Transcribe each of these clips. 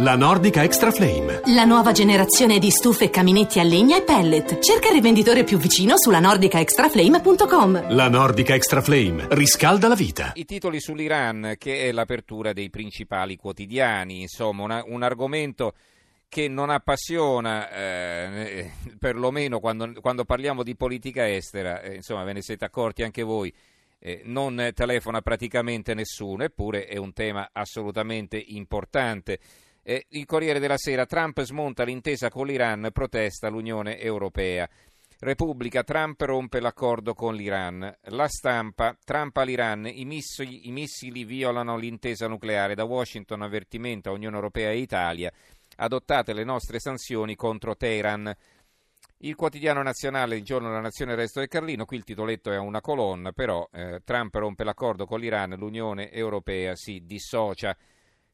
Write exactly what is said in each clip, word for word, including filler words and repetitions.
La Nordica Extra Flame. La nuova generazione di stufe e caminetti a legna e pellet. Cerca il rivenditore più vicino sulla nordica extra flame punto com. La Nordica Extra Flame riscalda la vita. I titoli sull'Iran, che è l'apertura dei principali quotidiani. Insomma, una, un argomento che non appassiona, eh, perlomeno quando, quando parliamo di politica estera. Eh, insomma, ve ne siete accorti anche voi. Eh, non telefona praticamente nessuno, eppure è un tema assolutamente importante. Eh, il Corriere della Sera, Trump smonta l'intesa con l'Iran, protesta l'Unione Europea. Repubblica, Trump rompe l'accordo con l'Iran. La Stampa, Trump all'Iran, i missili, i missili violano l'intesa nucleare. Da Washington avvertimento a Unione Europea e Italia, adottate le nostre sanzioni contro Teheran. Il quotidiano nazionale, il giorno della nazione, il resto è Carlino. Qui il titoletto è a una colonna, però eh, Trump rompe l'accordo con l'Iran, l'Unione Europea si dissocia.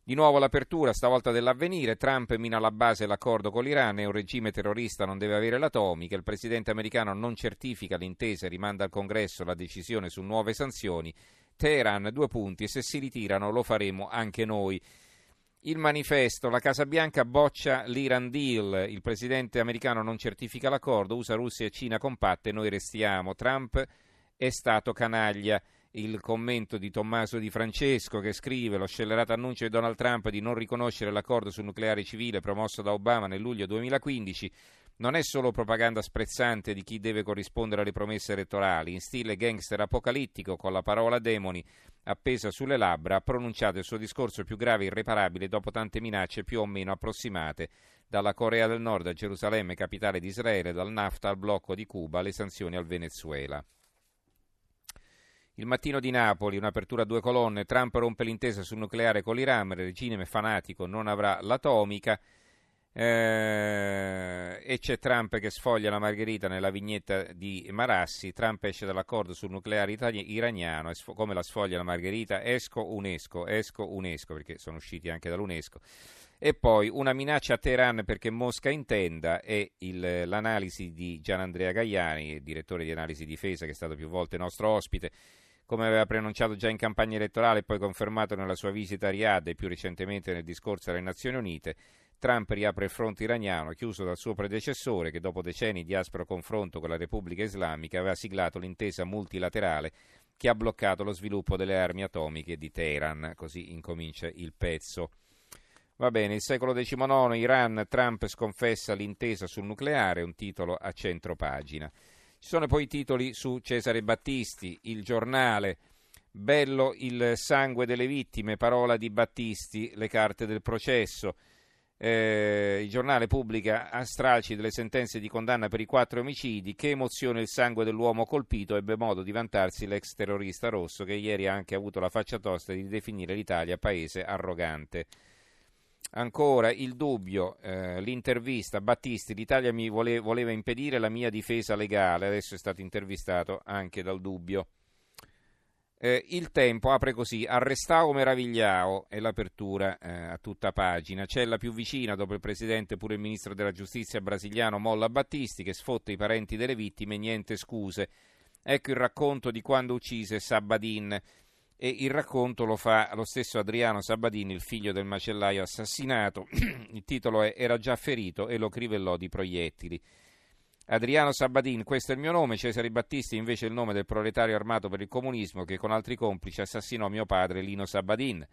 Di nuovo l'apertura, stavolta dell'Avvenire, Trump mina alla base l'accordo con l'Iran, è un regime terrorista, non deve avere l'atomica, il presidente americano non certifica l'intesa e rimanda al Congresso la decisione su nuove sanzioni, Teheran due punti e se si ritirano lo faremo anche noi. Il manifesto, la Casa Bianca boccia l'Iran Deal, il presidente americano non certifica l'accordo, U S A, Russia e Cina compatte, noi restiamo, Trump è stato canaglia. Il commento di Tommaso Di Francesco che scrive: lo scellerato annuncio di Donald Trump di non riconoscere l'accordo sul nucleare civile promosso da Obama nel luglio duemilaquindici non è solo propaganda sprezzante di chi deve corrispondere alle promesse elettorali. In stile gangster apocalittico, con la parola demoni appesa sulle labbra, ha pronunciato il suo discorso più grave e irreparabile dopo tante minacce più o meno approssimate, dalla Corea del Nord a Gerusalemme, capitale di Israele, dal NAFTA al blocco di Cuba, alle sanzioni al Venezuela. Il mattino di Napoli, un'apertura a due colonne, Trump rompe l'intesa sul nucleare con l'Iran, il regime fanatico non avrà l'atomica, eh, e c'è Trump che sfoglia la Margherita nella vignetta di Marassi, Trump esce dall'accordo sul nucleare itali- iraniano, e sfo- come la sfoglia la Margherita, esco UNESCO, esco UNESCO, perché sono usciti anche dall'UNESCO. E poi una minaccia a Teheran perché Mosca intenda, e il, l'analisi di Gianandrea Gagliani, direttore di analisi difesa, che è stato più volte nostro ospite, come aveva preannunciato già in campagna elettorale e poi confermato nella sua visita a Riyadh e più recentemente nel discorso alle Nazioni Unite, Trump riapre il fronte iraniano chiuso dal suo predecessore che dopo decenni di aspro confronto con la Repubblica Islamica aveva siglato l'intesa multilaterale che ha bloccato lo sviluppo delle armi atomiche di Teheran. Così incomincia il pezzo. Va bene, il secolo decimonono, Iran, Trump sconfessa l'intesa sul nucleare, un titolo a centropagina. Ci sono poi i titoli su Cesare Battisti, Il Giornale, bello il sangue delle vittime, parola di Battisti, le carte del processo. Eh, il Giornale pubblica a stralci delle sentenze di condanna per i quattro omicidi, che emozione il sangue dell'uomo colpito, ebbe modo di vantarsi l'ex terrorista rosso che ieri ha anche avuto la faccia tosta di definire l'Italia paese arrogante. Ancora il dubbio, eh, l'intervista, Battisti, l'Italia mi vole- voleva impedire la mia difesa legale, adesso è stato intervistato anche dal dubbio. Eh, il tempo apre così, arrestao meravigliao, è l'apertura eh, a tutta pagina, cella più vicina dopo il presidente, pure il ministro della giustizia brasiliano molla Battisti che sfotta i parenti delle vittime, niente scuse, ecco il racconto di quando uccise Sabadin. E il racconto lo fa lo stesso Adriano Sabadin, il figlio del macellaio assassinato. Il titolo è Era già ferito e lo crivellò di proiettili. Adriano Sabadin, questo è il mio nome, Cesare Battisti invece è il nome del proletario armato per il comunismo che con altri complici assassinò mio padre Lino Sabadin.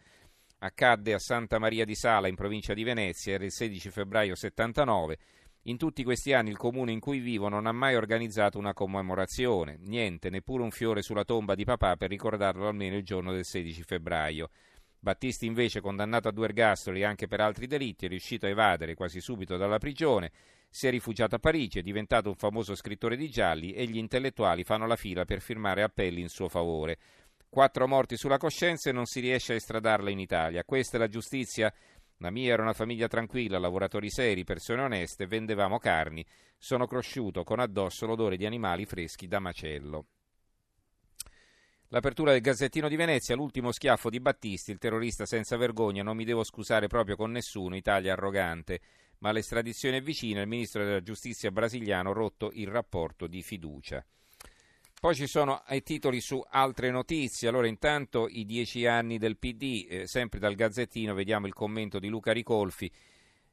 Accadde a Santa Maria di Sala in provincia di Venezia, era il sedici febbraio settantanove. In tutti questi anni il comune in cui vivo non ha mai organizzato una commemorazione, niente, neppure un fiore sulla tomba di papà per ricordarlo almeno il giorno del sedici febbraio. Battisti invece, condannato a due ergastoli anche per altri delitti, è riuscito a evadere quasi subito dalla prigione, si è rifugiato a Parigi, è diventato un famoso scrittore di gialli e gli intellettuali fanno la fila per firmare appelli in suo favore. Quattro morti sulla coscienza e non si riesce a estradarla in Italia. Questa è la giustizia? La mia era una famiglia tranquilla, lavoratori seri, persone oneste, vendevamo carni. Sono cresciuto con addosso l'odore di animali freschi da macello. L'apertura del Gazzettino di Venezia, l'ultimo schiaffo di Battisti, il terrorista senza vergogna, non mi devo scusare proprio con nessuno, Italia arrogante. Ma l'estradizione è vicina, il ministro della giustizia brasiliano ha rotto il rapporto di fiducia. Poi ci sono i titoli su altre notizie. Allora, intanto i dieci anni del P D, eh, sempre dal Gazzettino, vediamo il commento di Luca Ricolfi.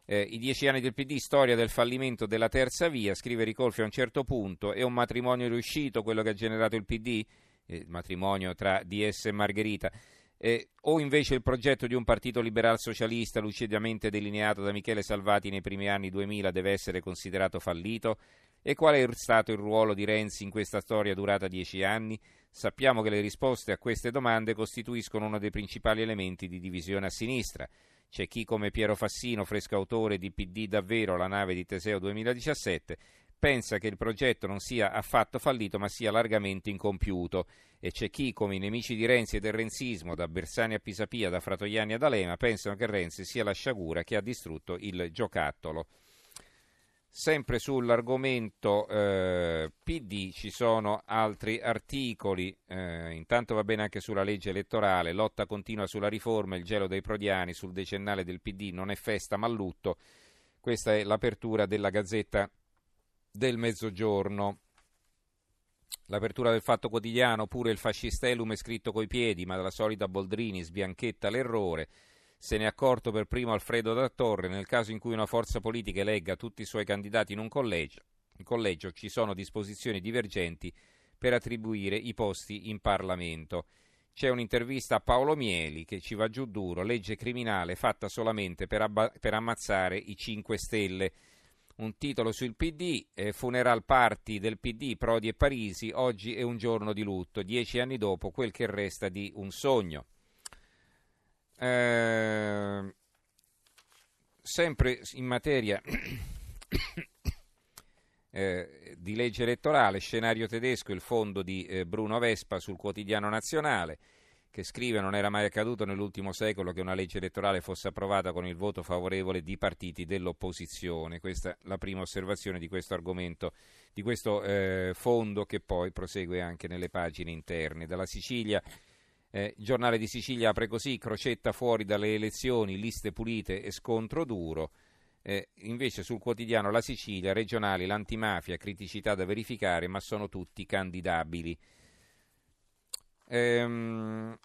Eh, I dieci anni del P D, storia del fallimento della terza via, scrive Ricolfi a un certo punto. È un matrimonio riuscito quello che ha generato il P D? Eh, matrimonio tra D S e Margherita. Eh, o invece il progetto di un partito liberal socialista lucidamente delineato da Michele Salvati nei primi anni duemila deve essere considerato fallito? E qual è stato il ruolo di Renzi in questa storia durata dieci anni? Sappiamo che le risposte a queste domande costituiscono uno dei principali elementi di divisione a sinistra. C'è chi, come Piero Fassino, fresco autore di P D davvero, la nave di Teseo duemiladiciassette, pensa che il progetto non sia affatto fallito ma sia largamente incompiuto, e c'è chi, come i nemici di Renzi e del renzismo, da Bersani a Pisapia, da Fratoianni ad D'Alema, pensano che Renzi sia la sciagura che ha distrutto il giocattolo. Sempre sull'argomento eh, P D ci sono altri articoli, eh, intanto va bene anche sulla legge elettorale, lotta continua sulla riforma, il gelo dei prodiani, sul decennale del P D non è festa ma lutto. Questa è l'apertura della Gazzetta del Mezzogiorno. L'apertura del Fatto Quotidiano: pure il fascistellum è scritto coi piedi, ma la solita Boldrini sbianchetta l'errore. Se ne è accorto per primo Alfredo da Torre. Nel caso in cui una forza politica elegga tutti i suoi candidati in un collegio, in collegio ci sono disposizioni divergenti per attribuire i posti in Parlamento. C'è un'intervista a Paolo Mieli che ci va giù duro: legge criminale fatta solamente per, abba- per ammazzare i cinque Stelle. Un titolo sul P D, eh, funeral party del P D, Prodi e Parisi, oggi è un giorno di lutto, dieci anni dopo quel che resta di un sogno. Eh, sempre in materia eh, di legge elettorale, scenario tedesco, il fondo di eh, Bruno Vespa sul Quotidiano Nazionale, che scrive: non era mai accaduto nell'ultimo secolo che una legge elettorale fosse approvata con il voto favorevole di partiti dell'opposizione. Questa è la prima osservazione di questo argomento, di questo eh, fondo, che poi prosegue anche nelle pagine interne. Dalla Sicilia, eh, il Giornale di Sicilia apre così: Crocetta fuori dalle elezioni, liste pulite e scontro duro. Eh, invece sul quotidiano La Sicilia, regionali, l'antimafia, criticità da verificare, ma sono tutti candidabili. Ehm,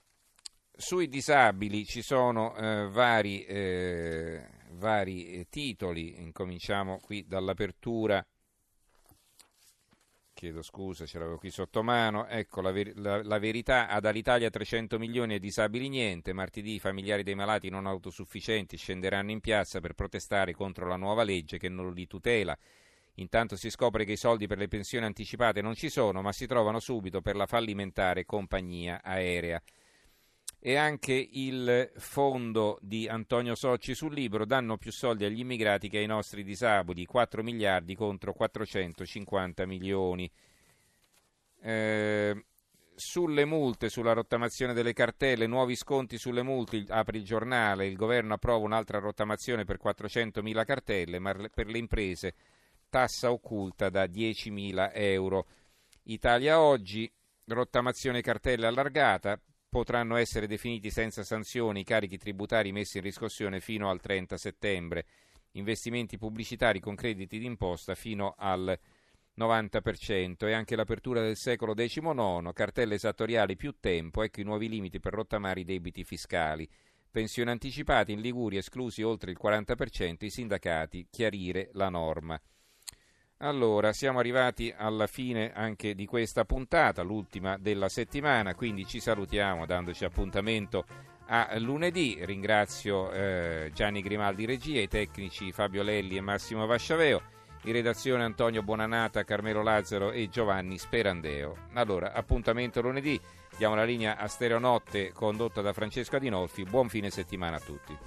sui disabili ci sono eh, vari, eh, vari eh, titoli. Incominciamo qui dall'apertura, chiedo scusa, ce l'avevo qui sotto mano, ecco la, ver- la, la verità: ad Alitalia trecento milioni e disabili niente. Martedì i familiari dei malati non autosufficienti scenderanno in piazza per protestare contro la nuova legge che non li tutela. Intanto si scopre che i soldi per le pensioni anticipate non ci sono, ma si trovano subito per la fallimentare compagnia aerea. E anche il fondo di Antonio Socci sul libro: danno più soldi agli immigrati che ai nostri disabili, quattro miliardi contro quattrocentocinquanta milioni. Eh, sulle multe, sulla rottamazione delle cartelle, nuovi sconti sulle multe, apre il Giornale: il governo approva un'altra rottamazione per quattrocentomila cartelle, ma per le imprese tassa occulta da diecimila euro. Italia Oggi: rottamazione cartelle allargata, potranno essere definiti senza sanzioni i carichi tributari messi in riscossione fino al trenta settembre, investimenti pubblicitari con crediti d'imposta fino al novanta per cento. E anche l'apertura del Secolo decimonono: cartelle esattoriali più tempo, ecco i nuovi limiti per rottamare i debiti fiscali. Pensioni anticipate in Liguria, esclusi oltre il quaranta per cento i sindacati, chiarire la norma. Allora, siamo arrivati alla fine anche di questa puntata, l'ultima della settimana, quindi ci salutiamo dandoci appuntamento a lunedì. Ringrazio eh, Gianni Grimaldi regia, i tecnici Fabio Lelli e Massimo Vasciaveo, in redazione Antonio Bonanata, Carmelo Lazzaro e Giovanni Sperandeo. Allora, appuntamento lunedì, diamo la linea a Stereo Notte condotta da Francesco Adinolfi. Buon fine settimana a tutti.